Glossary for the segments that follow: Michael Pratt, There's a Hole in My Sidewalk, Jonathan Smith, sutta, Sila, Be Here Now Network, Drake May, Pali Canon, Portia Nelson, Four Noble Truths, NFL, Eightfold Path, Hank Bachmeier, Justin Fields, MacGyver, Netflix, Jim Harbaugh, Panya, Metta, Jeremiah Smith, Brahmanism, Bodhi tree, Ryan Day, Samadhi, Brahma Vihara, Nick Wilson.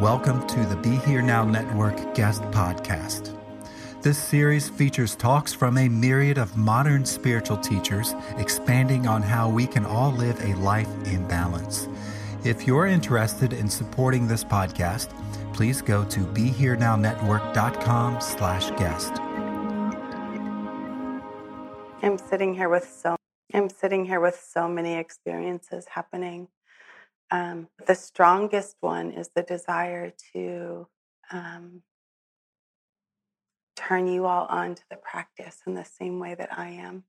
Welcome to the Be Here Now Network guest podcast. This series features talks from a myriad of modern spiritual teachers, expanding on how we can all live a life in balance. If you're interested in supporting this podcast, please go to BeHereNowNetwork.com/guest. I'm sitting here with so many experiences happening. The strongest one is the desire to turn you all on to the practice in the same way that I am.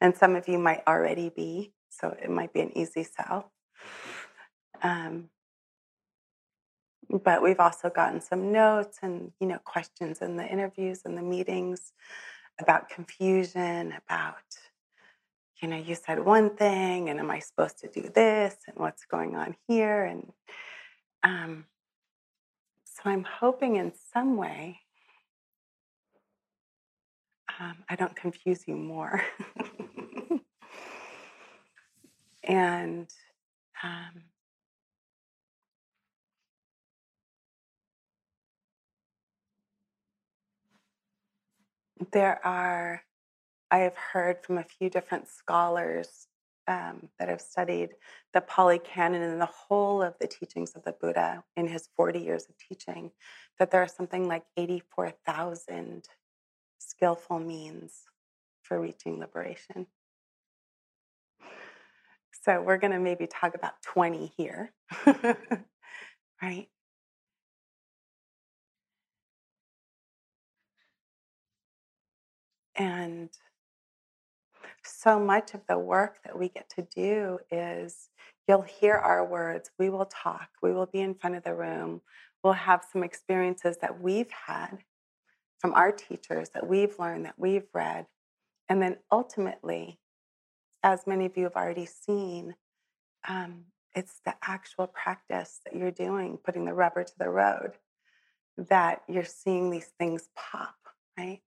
And some of you might already be, so it might be an easy sell. But we've also gotten some notes and, you know, questions in the interviews and the meetings about confusion, about, you know, you said one thing, and am I supposed to do this? And what's going on here? And so I'm hoping in some way I don't confuse you more. And I have heard from a few different scholars that have studied the Pali Canon and the whole of the teachings of the Buddha in his 40 years of teaching, that there are something like 84,000 skillful means for reaching liberation. So we're going to maybe talk about 20 here, right? And so much of the work that we get to do is, you'll hear our words, we will talk, we will be in front of the room, we'll have some experiences that we've had from our teachers, that we've learned, that we've read. And then ultimately, as many of you have already seen, it's the actual practice that you're doing, putting the rubber to the road, that you're seeing these things pop, right?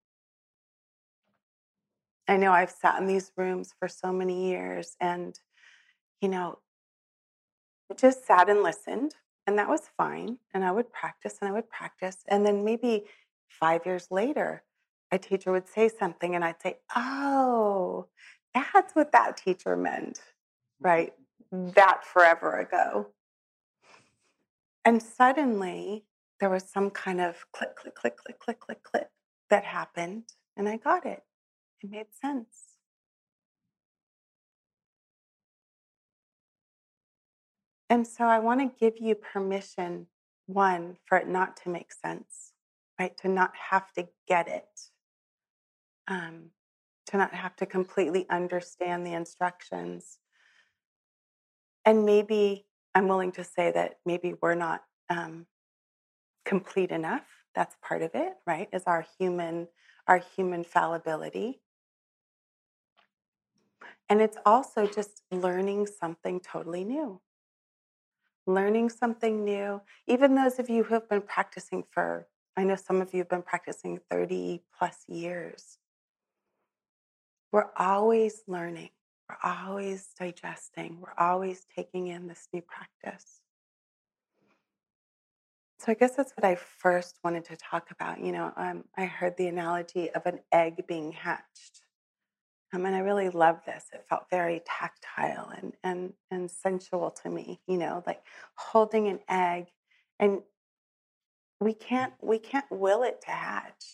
I know I've sat in these rooms for so many years and, you know, just sat and listened, and that was fine. And I would practice and I would practice. And then maybe 5 years later, a teacher would say something and I'd say, oh, that's what that teacher meant, right? That forever ago. And suddenly there was some kind of click, click, click, click, click, click, click that happened, and I got it. It made sense. And so I want to give you permission, one, for it not to make sense, right? To not have to get it, to not have to completely understand the instructions. And maybe I'm willing to say that maybe we're not complete enough. That's part of it, right? Is our human fallibility. And it's also just learning something totally new. Learning something new. Even those of you who have been practicing for, I know some of you have been practicing 30 plus years. We're always learning. We're always digesting. We're always taking in this new practice. So I guess that's what I first wanted to talk about. You know, I heard the analogy of an egg being hatched. And I really loved this. It felt very tactile and sensual to me, you know, like holding an egg. And we can't will it to hatch.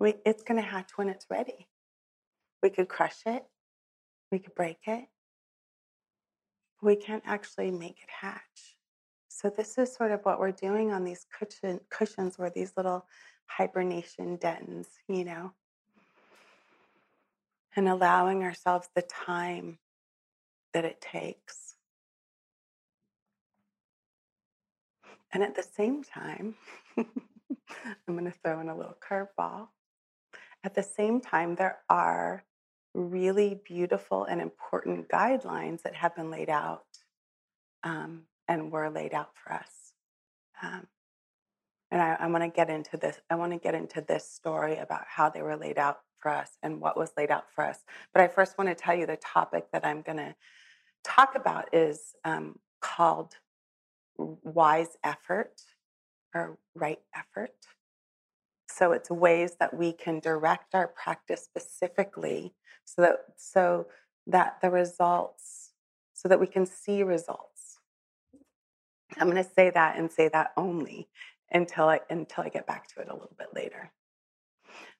It's going to hatch when it's ready. We could crush it. We could break it. We can't actually make it hatch. So this is sort of what we're doing on these cushions or these little hibernation dens, you know, and allowing ourselves the time that it takes. And at the same time, I'm going to throw in a little curveball. At the same time, there are really beautiful and important guidelines that have been laid out. And were laid out for us. And I want to get into this. I want to get into this story about how they were laid out for us and what was laid out for us. But I first want to tell you the topic that I'm going to talk about is called wise effort or right effort. So it's ways that we can direct our practice specifically so that we can see results. I'm going to say that and say that only until I get back to it a little bit later.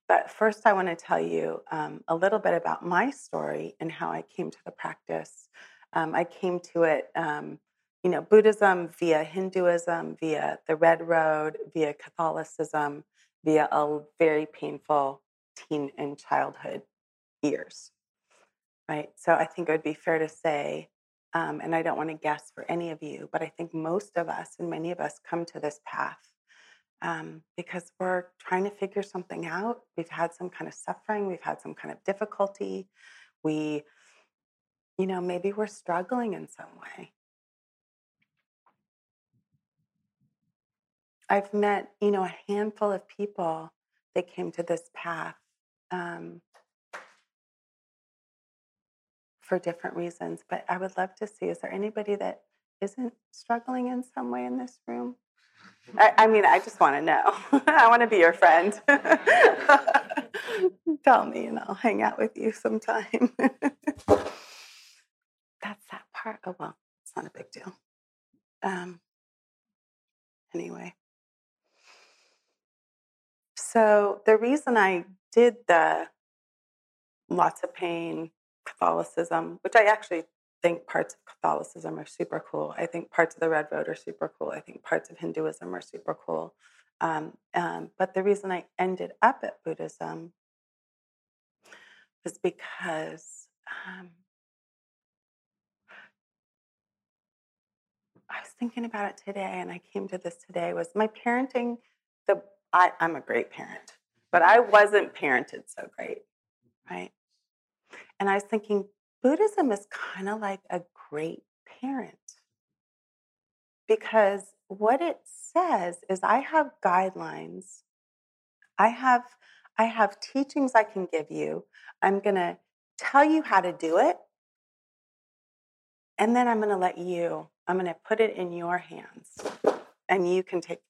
But first, I want to tell you a little bit about my story and how I came to the practice. I came to it, Buddhism via Hinduism, via the Red Road, via Catholicism, via a very painful teen and childhood years, right? So I think it would be fair to say, and I don't want to guess for any of you, but I think most of us and many of us come to this path because we're trying to figure something out. We've had some kind of suffering. We've had some kind of difficulty. We, you know, maybe we're struggling in some way. I've met, you know, a handful of people that came to this path for different reasons, but I would love to see, is there anybody that isn't struggling in some way in this room? I mean, I just want to know. I want to be your friend. Tell me and I'll hang out with you sometime. That's that part. Oh, well, it's not a big deal. Anyway. So the reason I did the lots of pain, Catholicism, which I actually think parts of Catholicism are super cool. I think parts of the Red Road are super cool. I think parts of Hinduism are super cool. But the reason I ended up at Buddhism was because I was thinking about it today, and I came to this today, was my parenting. I'm a great parent, but I wasn't parented so great, right? And I was thinking, Buddhism is kind of like a great parent, because what it says is I have guidelines. I have teachings I can give you. I'm going to tell you how to do it. And then I'm going to put it in your hands, and you can take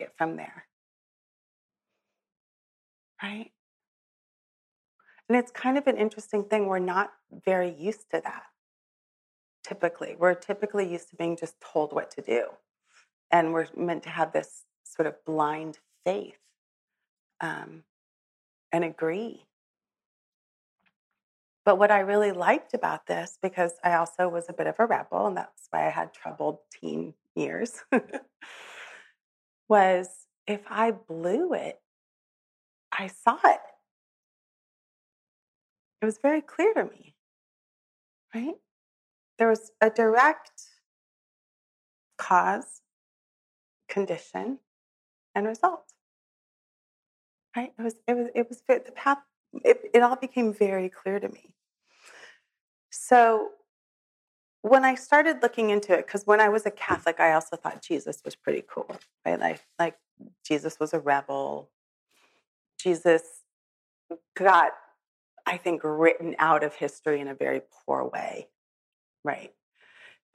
it from there. Right? And it's kind of an interesting thing. We're not very used to that, typically. We're typically used to being just told what to do. And we're meant to have this sort of blind faith and agree. But what I really liked about this, because I also was a bit of a rebel, and that's why I had troubled teen years, was if I blew it, I saw it. It was very clear to me, right? There was a direct cause, condition, and result, right? It was the path. It all became very clear to me. So when I started looking into it, because when I was a Catholic, I also thought Jesus was pretty cool, right? Like Jesus was a rebel. Jesus got, I think, written out of history in a very poor way, right?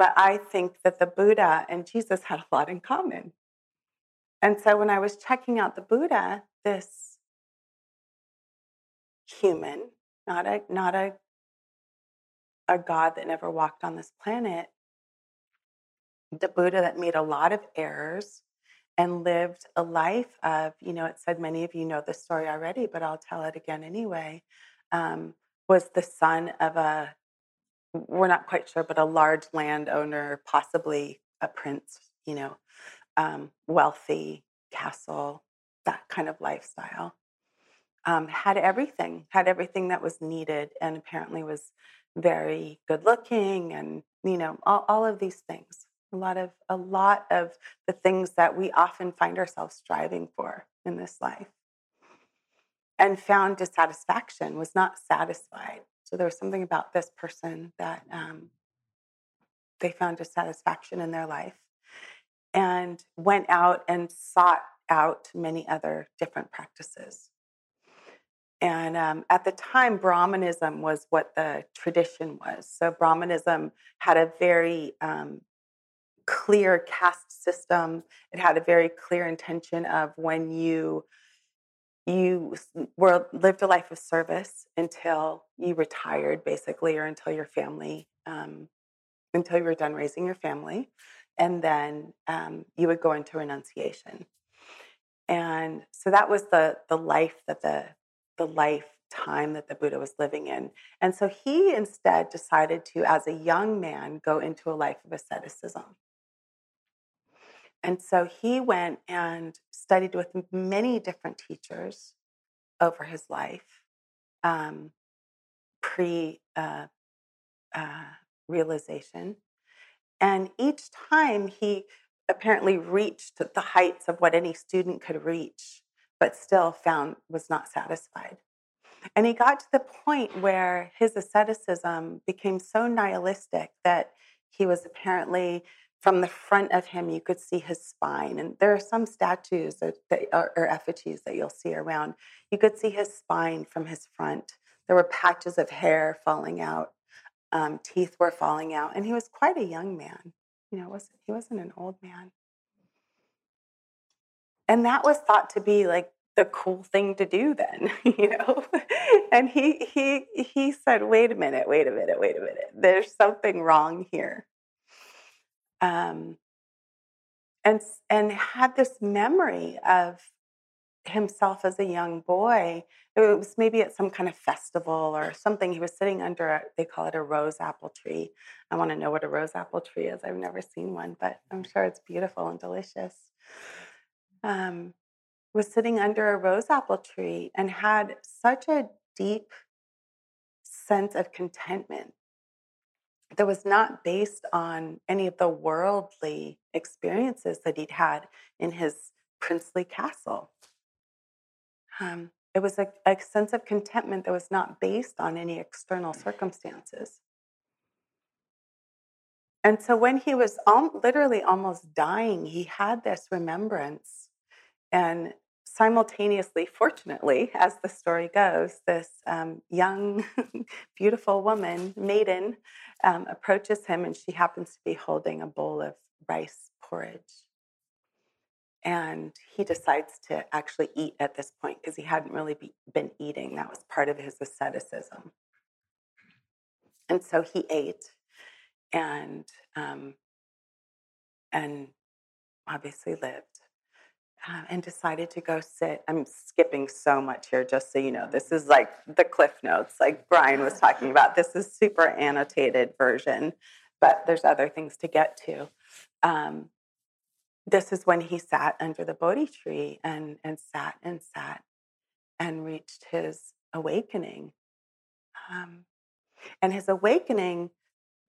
But I think that the Buddha and Jesus had a lot in common. And so when I was checking out the Buddha, this human, not a God that never walked on this planet, the Buddha that made a lot of errors and lived a life of, you know, it said many of you know this story already, but I'll tell it again anyway, was the son of a, we're not quite sure, but a large landowner, possibly a prince, you know, wealthy, castle, that kind of lifestyle. Had everything that was needed, and apparently was very good looking, and you know, all of these things. A lot of the things that we often find ourselves striving for in this life, and found dissatisfaction, was not satisfied. So there was something about this person that they found dissatisfaction in their life, and went out and sought out many other different practices. And at the time, Brahmanism was what the tradition was. So Brahmanism had a very clear caste system. It had a very clear intention of when you lived a life of service until you retired, basically, or until your family, until you were done raising your family, and then you would go into renunciation. And so that was the life that the lifetime that the Buddha was living in. And so he instead decided to, as a young man, go into a life of asceticism. And so he went and studied with many different teachers over his life, pre-realization. And each time he apparently reached the heights of what any student could reach, but still found was not satisfied. And he got to the point where his asceticism became so nihilistic that he was apparently, from the front of him, you could see his spine. And there are some statues or effigies that you'll see around. You could see his spine from his front. There were patches of hair falling out. Teeth were falling out. And he was quite a young man. You know, he wasn't an old man. And that was thought to be like the cool thing to do then, you know? And he said, wait a minute. There's something wrong here. And had this memory of himself as a young boy. It was maybe at some kind of festival or something. He was sitting under, they call it a rose apple tree. I want to know what a rose apple tree is. I've never seen one, but I'm sure it's beautiful and delicious. Was sitting under a rose apple tree and had such a deep sense of contentment that was not based on any of the worldly experiences that he'd had in his princely castle. It was a sense of contentment that was not based on any external circumstances. And so when he was literally almost dying, he had this remembrance. And simultaneously, fortunately, as the story goes, this young, beautiful woman, maiden, approaches him, and she happens to be holding a bowl of rice porridge. And he decides to actually eat at this point because he hadn't really been eating. That was part of his asceticism. And so he ate. And obviously lived, and decided to go sit. I'm skipping so much here, just so you know. This is like the Cliff Notes, like Brian was talking about. This is super annotated version, but there's other things to get to. This is when he sat under the Bodhi tree and sat and reached his awakening. And his awakening,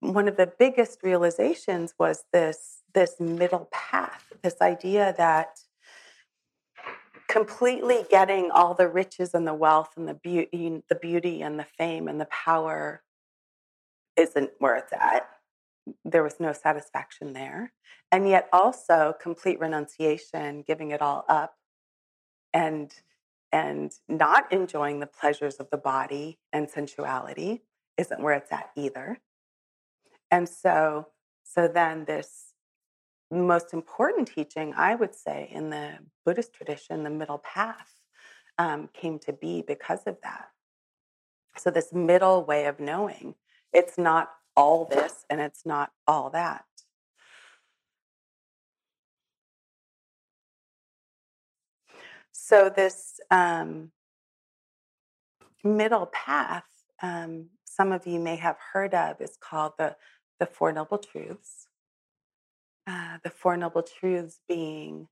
one of the biggest realizations was this middle path, this idea that completely getting all the riches and the wealth and the beauty and the fame and the power isn't where it's at. There was no satisfaction there. And yet also complete renunciation, giving it all up and not enjoying the pleasures of the body and sensuality isn't where it's at either. And so So then this most important teaching, I would say, in the Buddhist tradition, the middle path, came to be because of that. So this middle way of knowing, it's not all this and it's not all that. So this middle path, some of you may have heard of, is called the Four Noble Truths. The Four Noble Truths being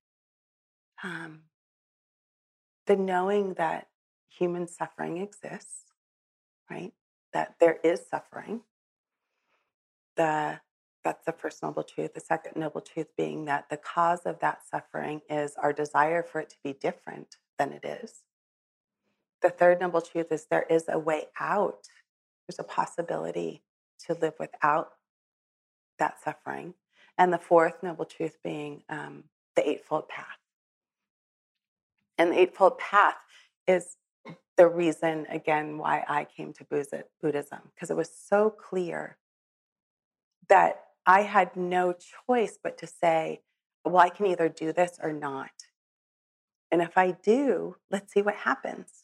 the knowing that human suffering exists, right? That there is suffering. That's the first noble truth. The second noble truth being that the cause of that suffering is our desire for it to be different than it is. The third noble truth is there is a way out. There's a possibility to live without that suffering. And the fourth noble truth being the Eightfold Path. And the Eightfold Path is the reason, again, why I came to Buddhism, because it was so clear that I had no choice but to say, well, I can either do this or not. And if I do, let's see what happens.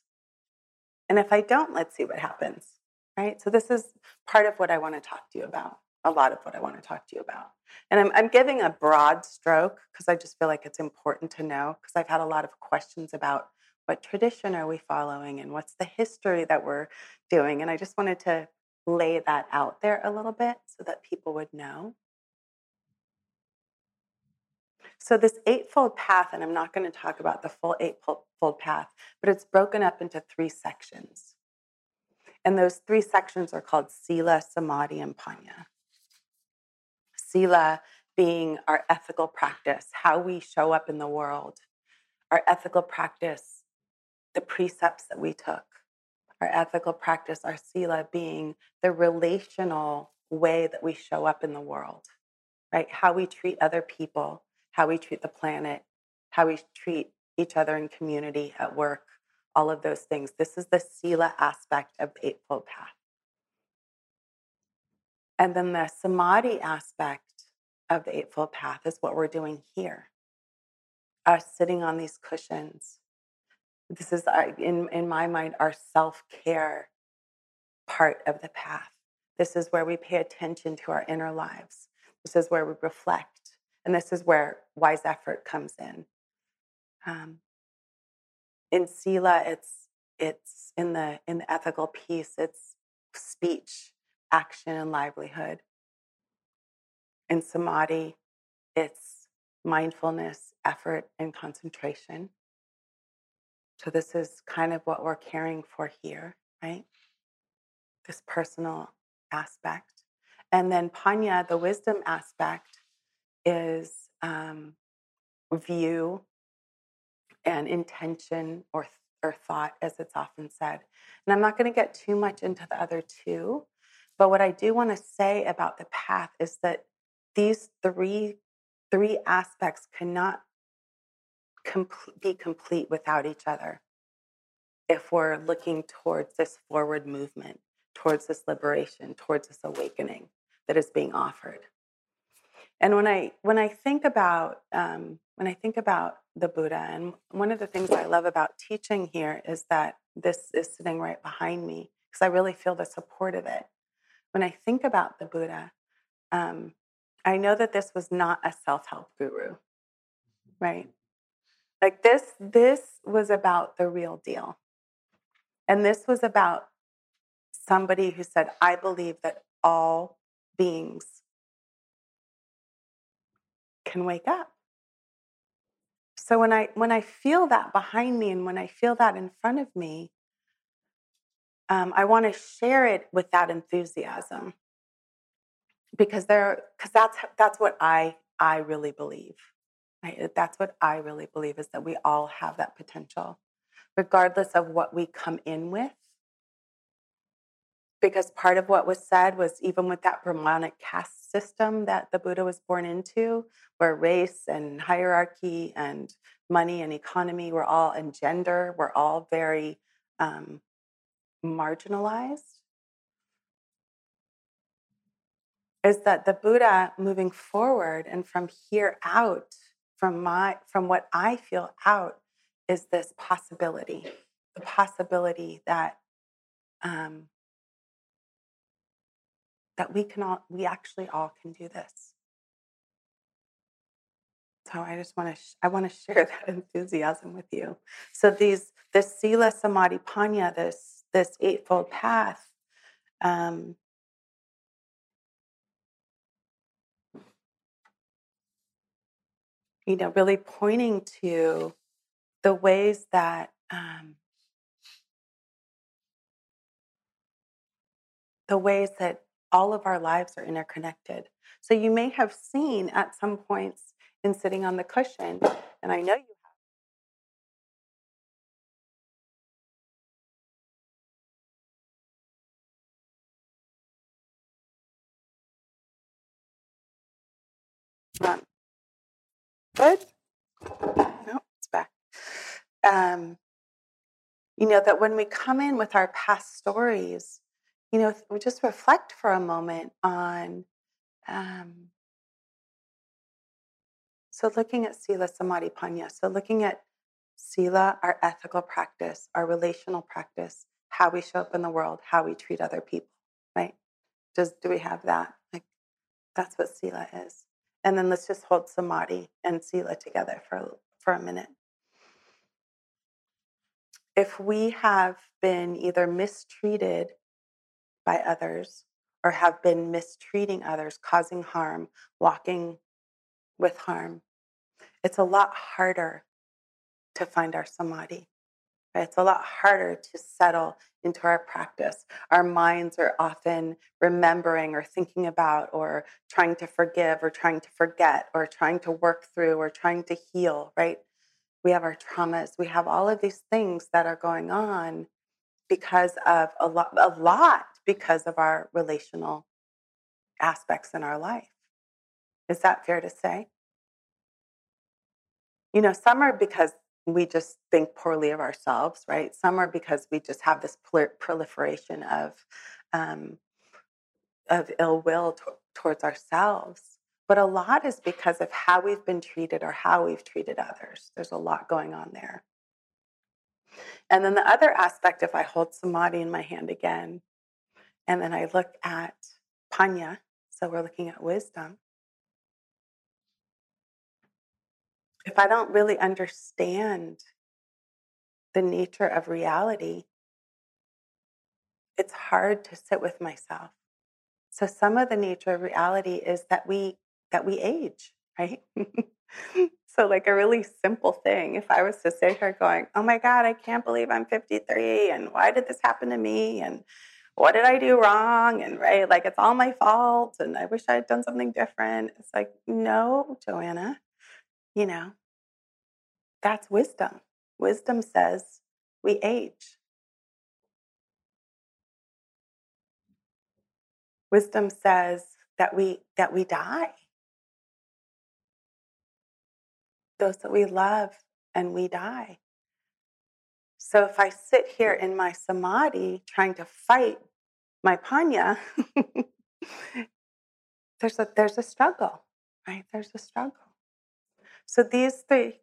And if I don't, let's see what happens, right? So this is part of what I want to talk to you about, a lot of what I want to talk to you about. And I'm giving a broad stroke because I just feel like it's important to know, because I've had a lot of questions about what tradition are we following and what's the history that we're doing. And I just wanted to lay that out there a little bit so that people would know. So this Eightfold Path, and I'm not going to talk about the full Eightfold Path, but it's broken up into three sections. And those three sections are called Sila, Samadhi, and Panya. Sila being our ethical practice, how we show up in the world, our ethical practice, the precepts that we took. Our ethical practice, our sila, being the relational way that we show up in the world, right? How we treat other people, how we treat the planet, how we treat each other in community, at work, all of those things. This is the sila aspect of the Eightfold Path. And then the samadhi aspect of the Eightfold Path is what we're doing here, us sitting on these cushions. This is, in my mind, our self-care part of the path. This is where we pay attention to our inner lives. This is where we reflect. And this is where wise effort comes in. In Sila, it's in the ethical piece, it's speech, action, and livelihood. In Samadhi, it's mindfulness, effort, and concentration. So this is kind of what we're caring for here, right? This personal aspect. And then Panya, the wisdom aspect, is view and intention or thought, as it's often said. And I'm not going to get too much into the other two, but what I do want to say about the path is that these three aspects cannot be complete without each other if we're looking towards this forward movement, towards this liberation, towards this awakening that is being offered. And when I think about the Buddha, and one of the things I love about teaching here is that this is sitting right behind me because I really feel the support of it. When I think about the Buddha, I know that this was not a self-help guru, right? Like this was about the real deal. And this was about somebody who said, I believe that all beings can wake up. So when I feel that behind me and when I feel that in front of me, I want to share it with that enthusiasm because that's what I really believe. That's what I really believe, is that we all have that potential, regardless of what we come in with. Because part of what was said was, even with that Brahmanic caste system that the Buddha was born into, where race and hierarchy and money and economy were all, and gender were all very marginalized. is that the Buddha moving forward and from here out, from what I feel out, is this possibility. The possibility that that we actually all can do this. So I just want to share that enthusiasm with you. So this Sila, Samadhi, Panya, this Eightfold Path, really pointing to the ways that all of our lives are interconnected. So you may have seen at some points in sitting on the cushion, and I know you have, good? No, it's back. That when we come in with our past stories, we just reflect for a moment on, so looking at Sila, Samadhi, Panya, so looking at Sila, our ethical practice, our relational practice, how we show up in the world, how we treat other people, right? Do we have that? That's what Sila is. And then let's just hold Samadhi and Sila together for a minute. If we have been either mistreated by others or have been mistreating others, causing harm, walking with harm, it's a lot harder to find our Samadhi. Right? It's a lot harder to settle into our practice. Our minds are often remembering or thinking about or trying to forgive or trying to forget or trying to work through or trying to heal, right? We have our traumas. We have all of these things that are going on because of our relational aspects in our life. Is that fair to say? Some are because we just think poorly of ourselves, right? Some are because we just have this proliferation of ill will towards ourselves. But a lot is because of how we've been treated or how we've treated others. There's a lot going on there. And then the other aspect, if I hold Samadhi in my hand again, and then I look at Panya, so we're looking at wisdom. If I don't really understand the nature of reality, it's hard to sit with myself. So some of the nature of reality is that we age, right? So a really simple thing, if I was to sit here going, oh my God, I can't believe I'm 53, and why did this happen to me, and what did I do wrong, and right, it's all my fault, and I wish I had done something different. It's no, Joanna, that's wisdom. Wisdom says we age. Wisdom says that we die. Those that we love, and we die. So if I sit here in my Samadhi trying to fight my Panya, there's a struggle, right? There's a struggle. So these three,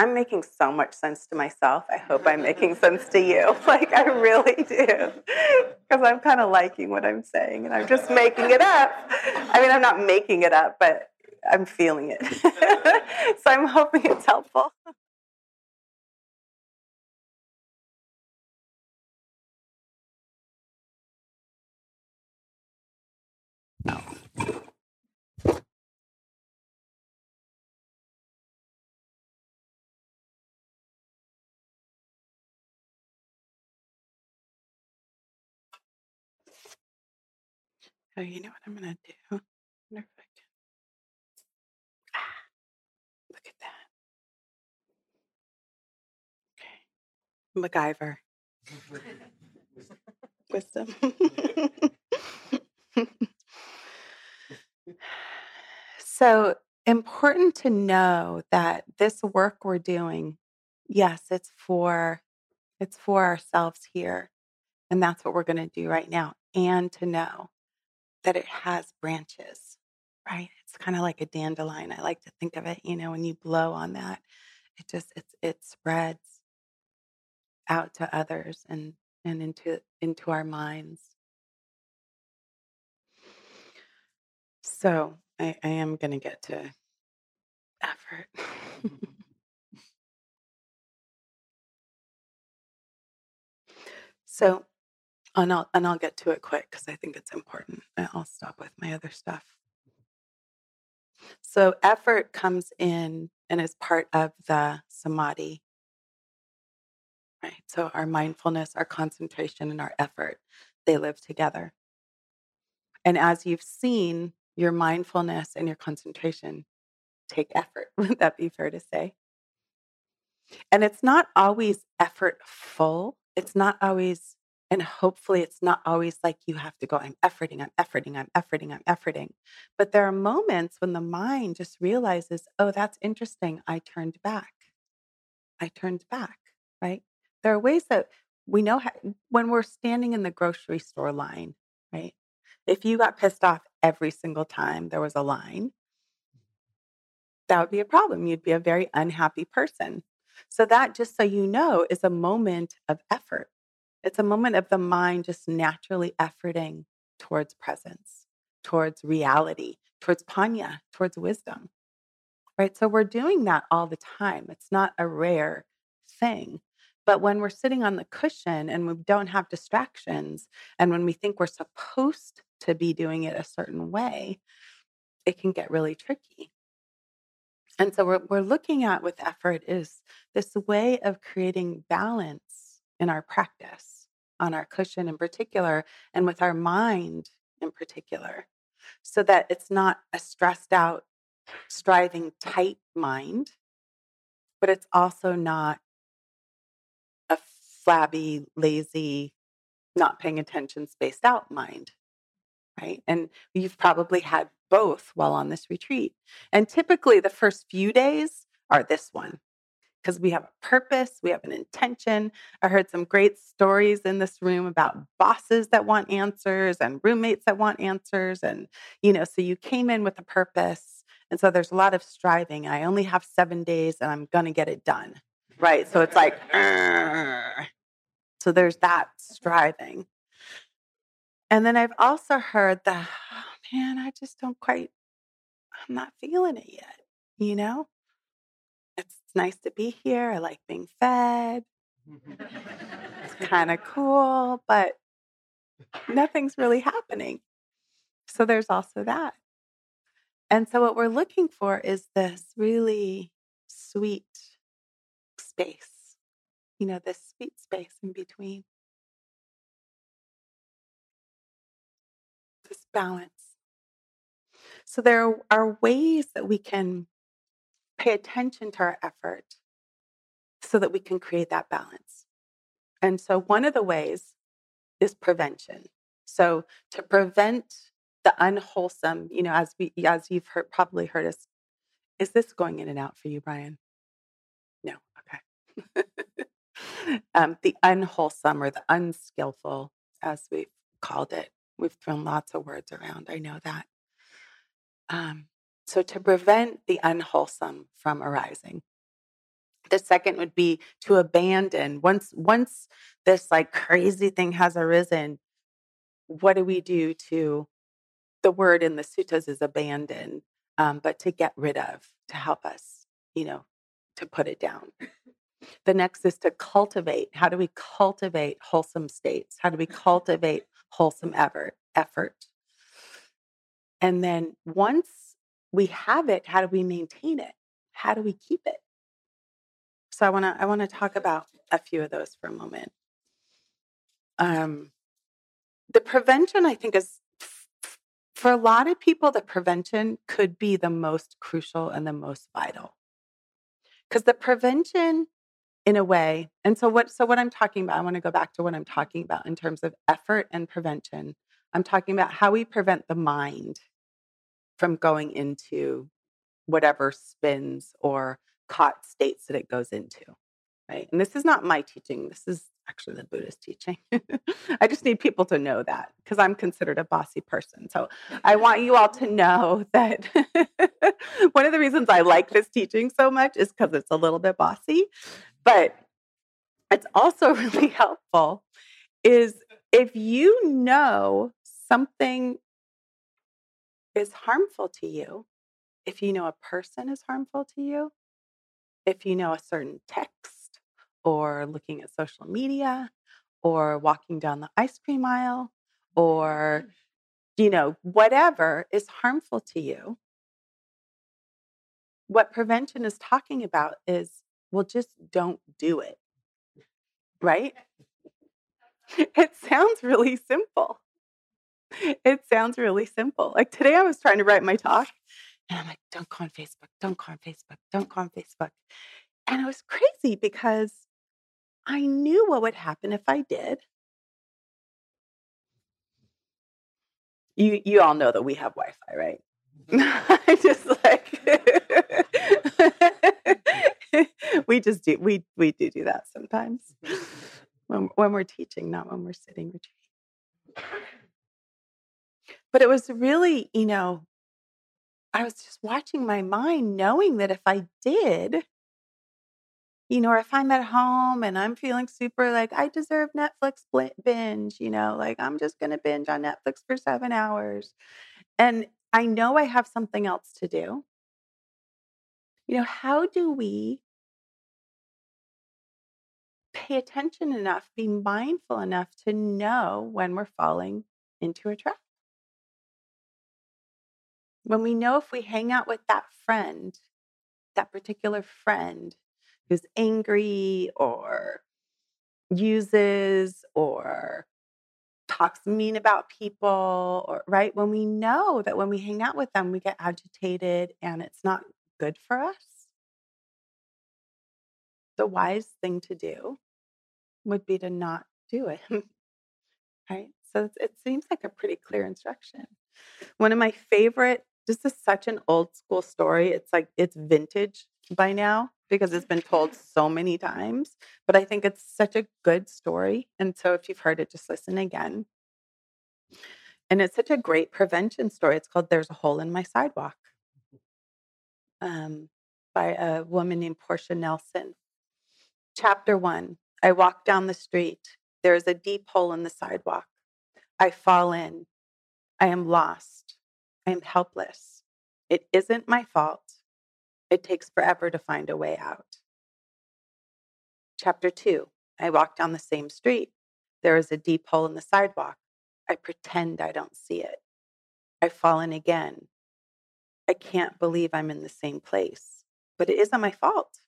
I'm making so much sense to myself. I hope I'm making sense to you. I really do. Because I'm kind of liking what I'm saying, and I'm just making it up. I mean, I'm not making it up, but I'm feeling it. So I'm hoping it's helpful. So you know what I'm going to do? Look at that. Okay. MacGyver. Wisdom. So important to know that this work we're doing, yes, it's for ourselves here. And that's what we're going to do right now. And to know that it has branches, right? It's kind of like a dandelion. I like to think of it, you know, when you blow on that, it just, it spreads out to others and into our minds. So I am going to get to effort. So, and I'll get to it quick because I think it's important. I'll stop with my other stuff. So effort comes in and is part of the samadhi, right? So our mindfulness, our concentration, and our effort, they live together. And as you've seen, your mindfulness and your concentration take effort. Would that be fair to say? And it's not always effortful. It's not always, and hopefully it's not always like you have to go, I'm efforting. But there are moments when the mind just realizes, oh, that's interesting. I turned back, right? There are ways that we know how, when we're standing in the grocery store line, right? If you got pissed off every single time there was a line, that would be a problem. You'd be a very unhappy person. So that, just so you know, is a moment of effort. It's a moment of the mind just naturally efforting towards presence, towards reality, towards panya, towards wisdom, right? So we're doing that all the time. It's not a rare thing. But when we're sitting on the cushion and we don't have distractions, and when we think we're supposed to be doing it a certain way, it can get really tricky. And so what we're looking at with effort is this way of creating balance in our practice, on our cushion in particular, and with our mind in particular, so that it's not a stressed out, striving, tight mind, but it's also not a flabby, lazy, not paying attention, spaced out mind, right? And you've probably had both while on this retreat. And typically the first few days are this one because we have a purpose, we have an intention. I heard some great stories in this room about bosses that want answers and roommates that want answers. And, you know, so you came in with a purpose. And so there's a lot of striving. I only have 7 days and I'm going to get it done, right? So it's like, so there's that striving. And then I've also heard the, man, I just don't quite, I'm not feeling it yet, you know? It's nice to be here. I like being fed. It's kind of cool, but nothing's really happening. So there's also that. And so what we're looking for is this really sweet space, you know, this sweet space in between. This balance. So there are ways that we can pay attention to our effort so that we can create that balance. And so one of the ways is prevention. So to prevent the unwholesome, you know, as you've probably heard us, is this going in and out for you, Brian? No. Okay. The unwholesome or the unskillful, as we've called it. We've thrown lots of words around. I know that. So to prevent the unwholesome from arising. The second would be to abandon. Once this like crazy thing has arisen, what do we do to, the word in the suttas is abandon, but to get rid of, to help us, you know, to put it down. The next is to cultivate. How do we cultivate wholesome states? How do we cultivate wholesome effort? And then once we have it, how do we maintain it? How do we keep it? So I want to talk about a few of those for a moment. The prevention, I think, is for a lot of people, the prevention could be the most crucial and the most vital. Because the prevention, in a way, and so what I'm talking about, I want to go back to what I'm talking about in terms of effort and prevention. I'm talking about how we prevent the mind from going into whatever spins or caught states that it goes into, right? And this is not my teaching. This is actually the Buddha's teaching. I just need people to know that because I'm considered a bossy person. So I want you all to know that one of the reasons I like this teaching so much is because it's a little bit bossy, but it's also really helpful is if you know something is harmful to you, if you know a person is harmful to you, if you know a certain text or looking at social media or walking down the ice cream aisle or, you know, whatever is harmful to you, what prevention is talking about is, well, just don't do it, right? It sounds really simple. It sounds really simple. Like today I was trying to write my talk. And I'm like, don't go on Facebook, don't go on Facebook, don't go on Facebook. And it was crazy because I knew what would happen if I did. You all know that we have Wi-Fi, right? I just like, we do that sometimes when we're teaching, not when we're sitting retreat. But it was really, you know, I was just watching my mind knowing that if I did, you know, or if I'm at home and I'm feeling super like I deserve Netflix binge, you know, like I'm just going to binge on Netflix for 7 hours. And I know I have something else to do. You know, how do we pay attention enough, be mindful enough to know when we're falling into a trap? When we know if we hang out with that friend, that particular friend who's angry or uses or talks mean about people, or right? When we know that when we hang out with them, we get agitated and it's not good for us, the wise thing to do would be to not do it, right? So it seems like a pretty clear instruction. One of my favorite, this is such an old school story. It's like, it's vintage by now because it's been told so many times, but I think it's such a good story. And so if you've heard it, just listen again. And it's such a great prevention story. It's called There's a Hole in My Sidewalk by a woman named Portia Nelson. Chapter 1, I walk down the street. There is a deep hole in the sidewalk. I fall in. I am lost. I am helpless. It isn't my fault. It takes forever to find a way out. Chapter 2, I walk down the same street. There is a deep hole in the sidewalk. I pretend I don't see it. I fall in again. I can't believe I'm in the same place, but it isn't my fault.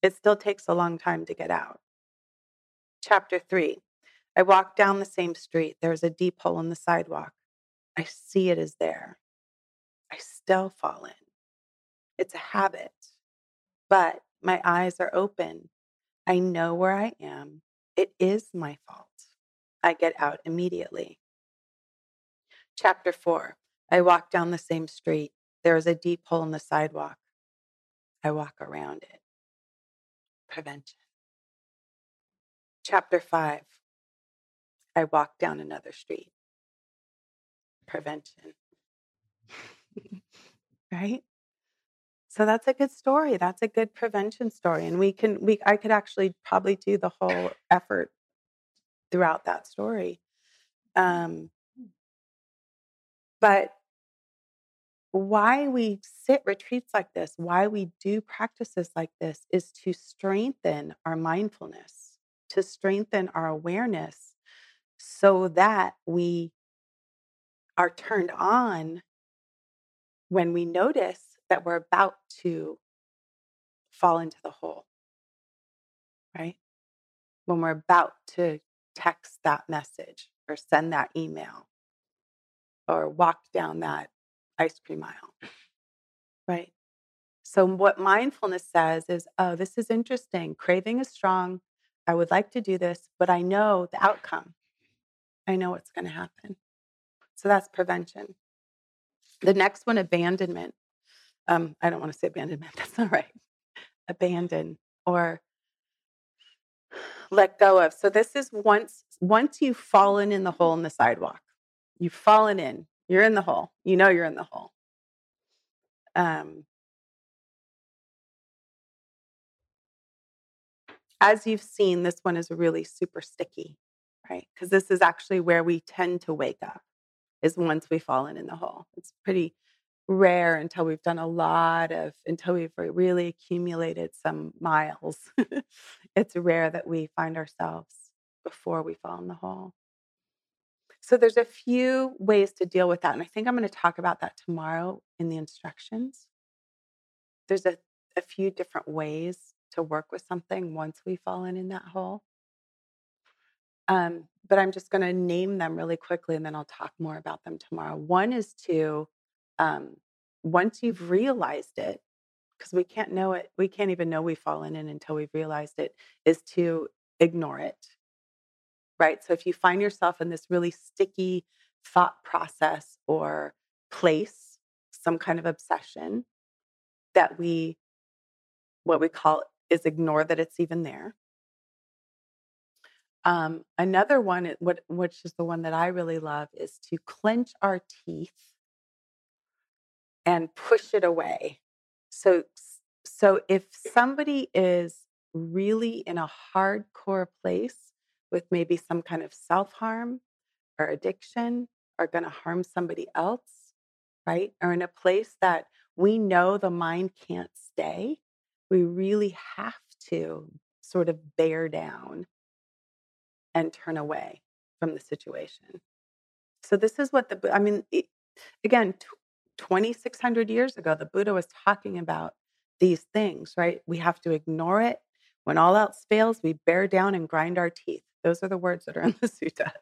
It still takes a long time to get out. Chapter 3, I walk down the same street. There is a deep hole in the sidewalk. I see it is there. I still fall in. It's a habit, but my eyes are open. I know where I am. It is my fault. I get out immediately. Chapter 4, I walk down the same street. There is a deep hole in the sidewalk. I walk around it. Prevention. Chapter 5, I walk down another street. Prevention. Right? So that's a good story. That's a good prevention story. And I could actually probably do the whole effort throughout that story. But why we sit retreats like this, why we do practices like this is to strengthen our mindfulness, to strengthen our awareness so that we are turned on when we notice that we're about to fall into the hole, right? When we're about to text that message or send that email or walk down that ice cream aisle, right? So what mindfulness says is, oh, this is interesting. Craving is strong. I would like to do this, but I know the outcome. I know what's going to happen. So that's prevention. The next one, abandonment. I don't want to say abandonment. That's not right. Abandon or let go of. So this is once you've fallen in the hole in the sidewalk, you've fallen in, you're in the hole, you know, you're in the hole. As you've seen, this one is really super sticky, right? Because this is actually where we tend to wake up, is once we've fallen in the hole. It's pretty rare until we've done until we've really accumulated some miles. It's rare that we find ourselves before we fall in the hole. So there's a few ways to deal with that. And I think I'm going to talk about that tomorrow in the instructions. There's a few different ways to work with something once we've fallen in that hole. But I'm just going to name them really quickly, and then I'll talk more about them tomorrow. One is to, once you've realized it, because we can't know it, we can't even know we've fallen in until we've realized it, is to ignore it, right? So if you find yourself in this really sticky thought process or place, some kind of obsession that what we call is ignore that it's even there. Another one, which is the one that I really love, is to clench our teeth and push it away. So if somebody is really in a hardcore place with maybe some kind of self-harm or addiction or going to harm somebody else, right? Or in a place that we know the mind can't stay, we really have to sort of bear down and turn away from the situation. So this is what again, 2,600 years ago, the Buddha was talking about these things, right? We have to ignore it. When all else fails, we bear down and grind our teeth. Those are the words that are in the sutta.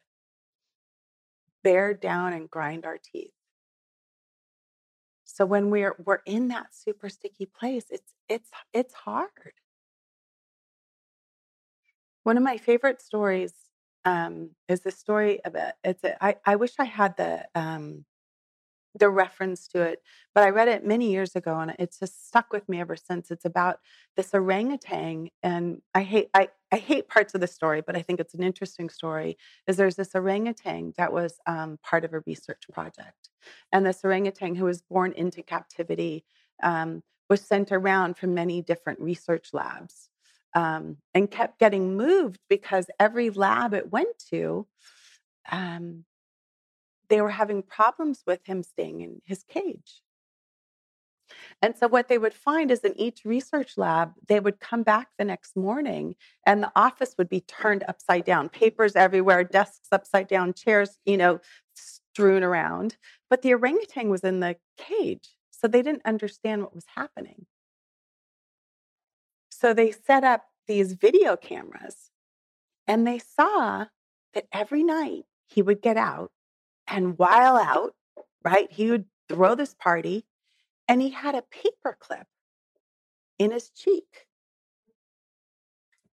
Bear down and grind our teeth. So when we're in that super sticky place, it's hard. One of my favorite stories is the story about I wish I had the reference to it, but I read it many years ago and it's just stuck with me ever since. It's about this orangutan, and I hate parts of the story, but I think it's an interesting story. Is there's this orangutan that was part of a research project, and this orangutan who was born into captivity was sent around from many different research labs. And kept getting moved because every lab it went to, they were having problems with him staying in his cage. And so what they would find is in each research lab, they would come back the next morning and the office would be turned upside down, papers everywhere, desks upside down, chairs, strewn around. But the orangutan was in the cage, so they didn't understand what was happening. So they set up these video cameras, and they saw that every night he would get out and while out, right? He would throw this party, and he had a paper clip in his cheek.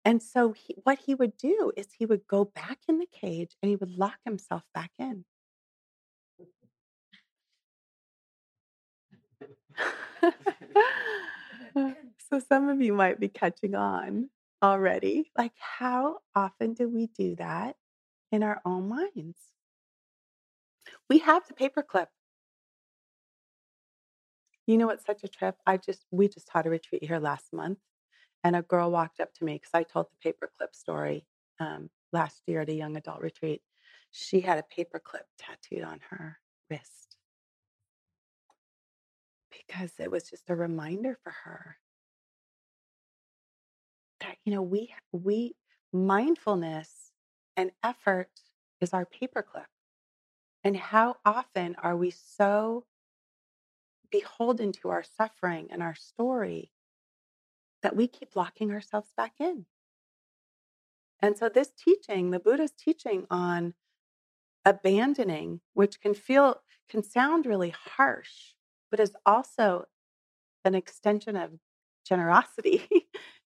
And so what he would do is he would go back in the cage and he would lock himself back in. So some of you might be catching on already. Like, how often do we do that in our own minds? We have the paperclip. You know, it's such a trip. We just had a retreat here last month, and a girl walked up to me because I told the paperclip story last year at a young adult retreat. She had a paperclip tattooed on her wrist because it was just a reminder for her that, we mindfulness and effort is our paperclip. And how often are we so beholden to our suffering and our story that we keep locking ourselves back in? And so this teaching, the Buddha's teaching on abandoning, which can sound really harsh, but is also an extension of generosity,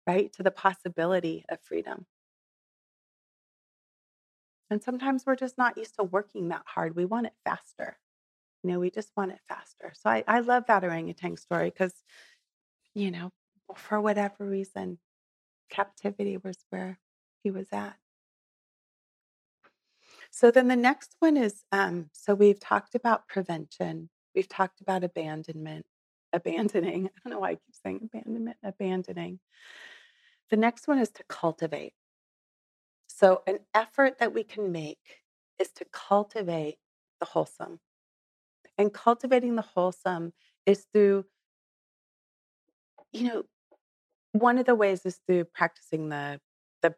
right? To the possibility of freedom. And sometimes we're just not used to working that hard. We want it faster. We just want it faster. So I love that orangutan story because, for whatever reason, captivity was where he was at. So then the next one is, so we've talked about prevention. We've talked about abandoning. I don't know why I keep saying abandoning. The next one is to cultivate. So an effort that we can make is to cultivate the wholesome. And cultivating the wholesome is through, one of the ways is through practicing the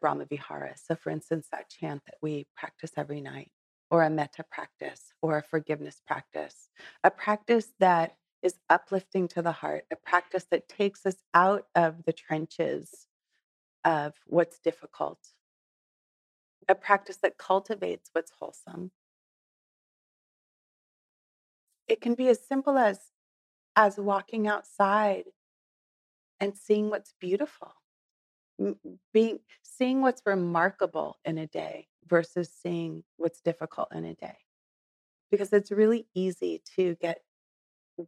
Brahma Vihara. So for instance, that chant that we practice every night, or a metta practice, or a forgiveness practice, a practice that is uplifting to the heart, a practice that takes us out of the trenches of what's difficult, a practice that cultivates what's wholesome. It can be as simple as walking outside and seeing what's beautiful, seeing what's remarkable in a day versus seeing what's difficult in a day. Because it's really easy to get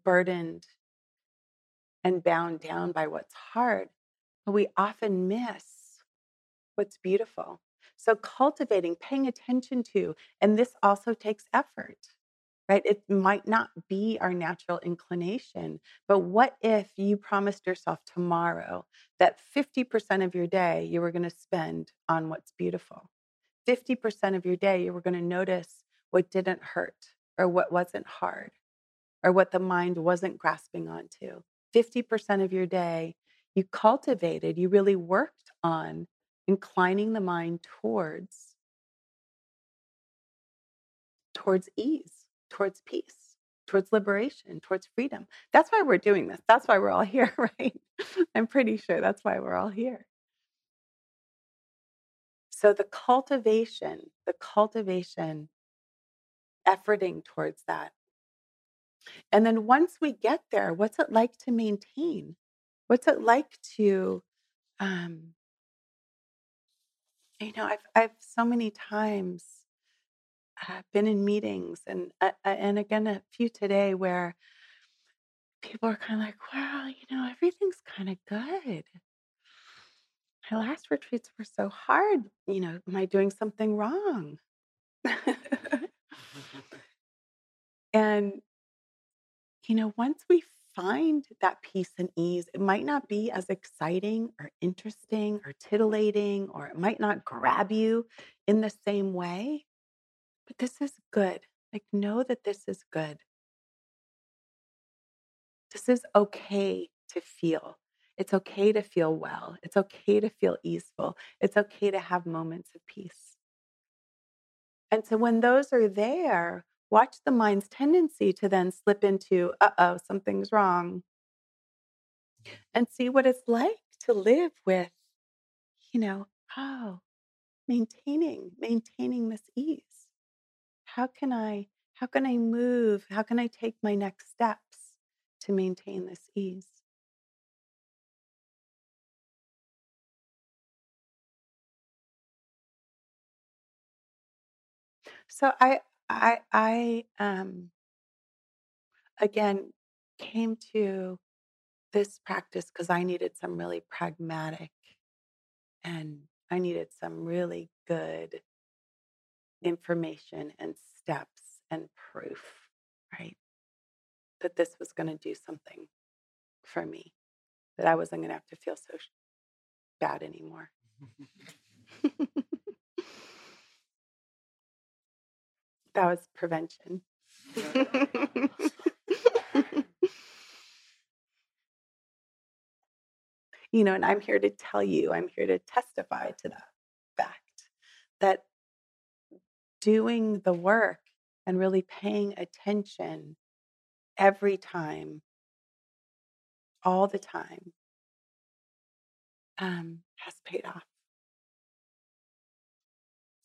burdened and bound down by what's hard, but we often miss what's beautiful. So cultivating, paying attention to, and this also takes effort. Right? It might not be our natural inclination, but what if you promised yourself tomorrow that 50% of your day you were going to spend on what's beautiful? 50% of your day you were going to notice what didn't hurt, or what wasn't hard, or what the mind wasn't grasping onto. 50% of your day you cultivated, you really worked on inclining the mind towards ease, towards peace, towards liberation, towards freedom. That's why we're doing this. That's why we're all here, right? I'm pretty sure that's why we're all here. So the cultivation, efforting towards that. And then once we get there, what's it like to maintain? What's it like to, I've so many times been in meetings and again a few today where people are kind of like, well, everything's kind of good. My last retreats were so hard. Am I doing something wrong? And once we find that peace and ease, it might not be as exciting or interesting or titillating, or it might not grab you in the same way. But this is good. Know that this is good. This is okay to feel. It's okay to feel well. It's okay to feel easeful. It's okay to have moments of peace. And so when those are there, watch the mind's tendency to then slip into, something's wrong, and see what it's like to live with, maintaining this ease. How can I move? How can I take my next steps to maintain this ease? So I again came to this practice because I needed some really pragmatic, and I needed some really good information and steps and proof, right? That this was going to do something for me, that I wasn't going to have to feel so bad anymore. That was prevention. And I'm here to tell you, I'm here to testify to that fact that doing the work and really paying attention every time, all the time, has paid off.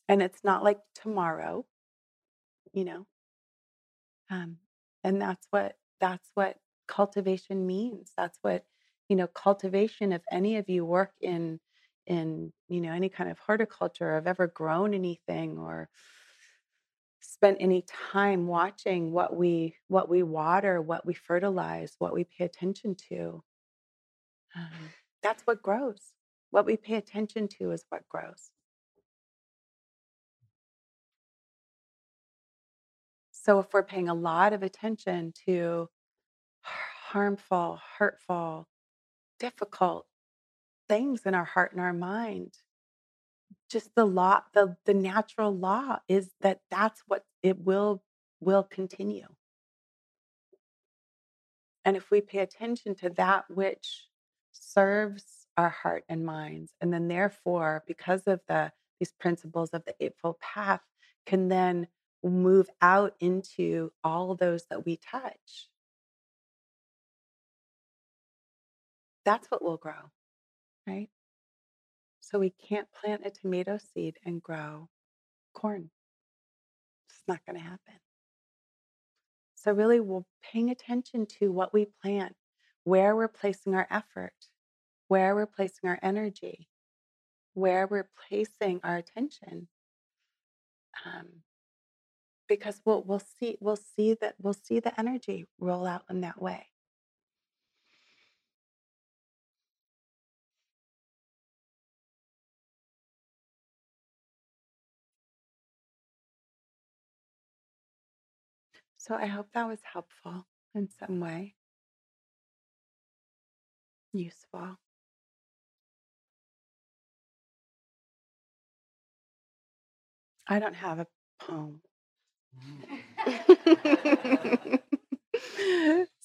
And it's not like tomorrow, and that's what cultivation means. That's what, cultivation, if any of you work in, any kind of horticulture, or have ever grown anything, or spent any time watching what we water, what we fertilize, what we pay attention to. That's what grows. What we pay attention to is what grows. So if we're paying a lot of attention to harmful, hurtful, difficult things in our heart and our mind, just the law, the natural law is that that's what it will continue. And if we pay attention to that which serves our heart and minds, and then therefore, because of these principles of the Eightfold Path, can then move out into all those that we touch. That's what will grow, right? So we can't plant a tomato seed and grow corn. It's not going to happen. So really, we're paying attention to what we plant, where we're placing our effort, where we're placing our energy, where we're placing our attention. Because we'll see the energy roll out in that way. So I hope that was helpful in some way, useful. I don't have a poem.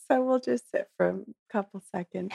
So we'll just sit for a couple seconds.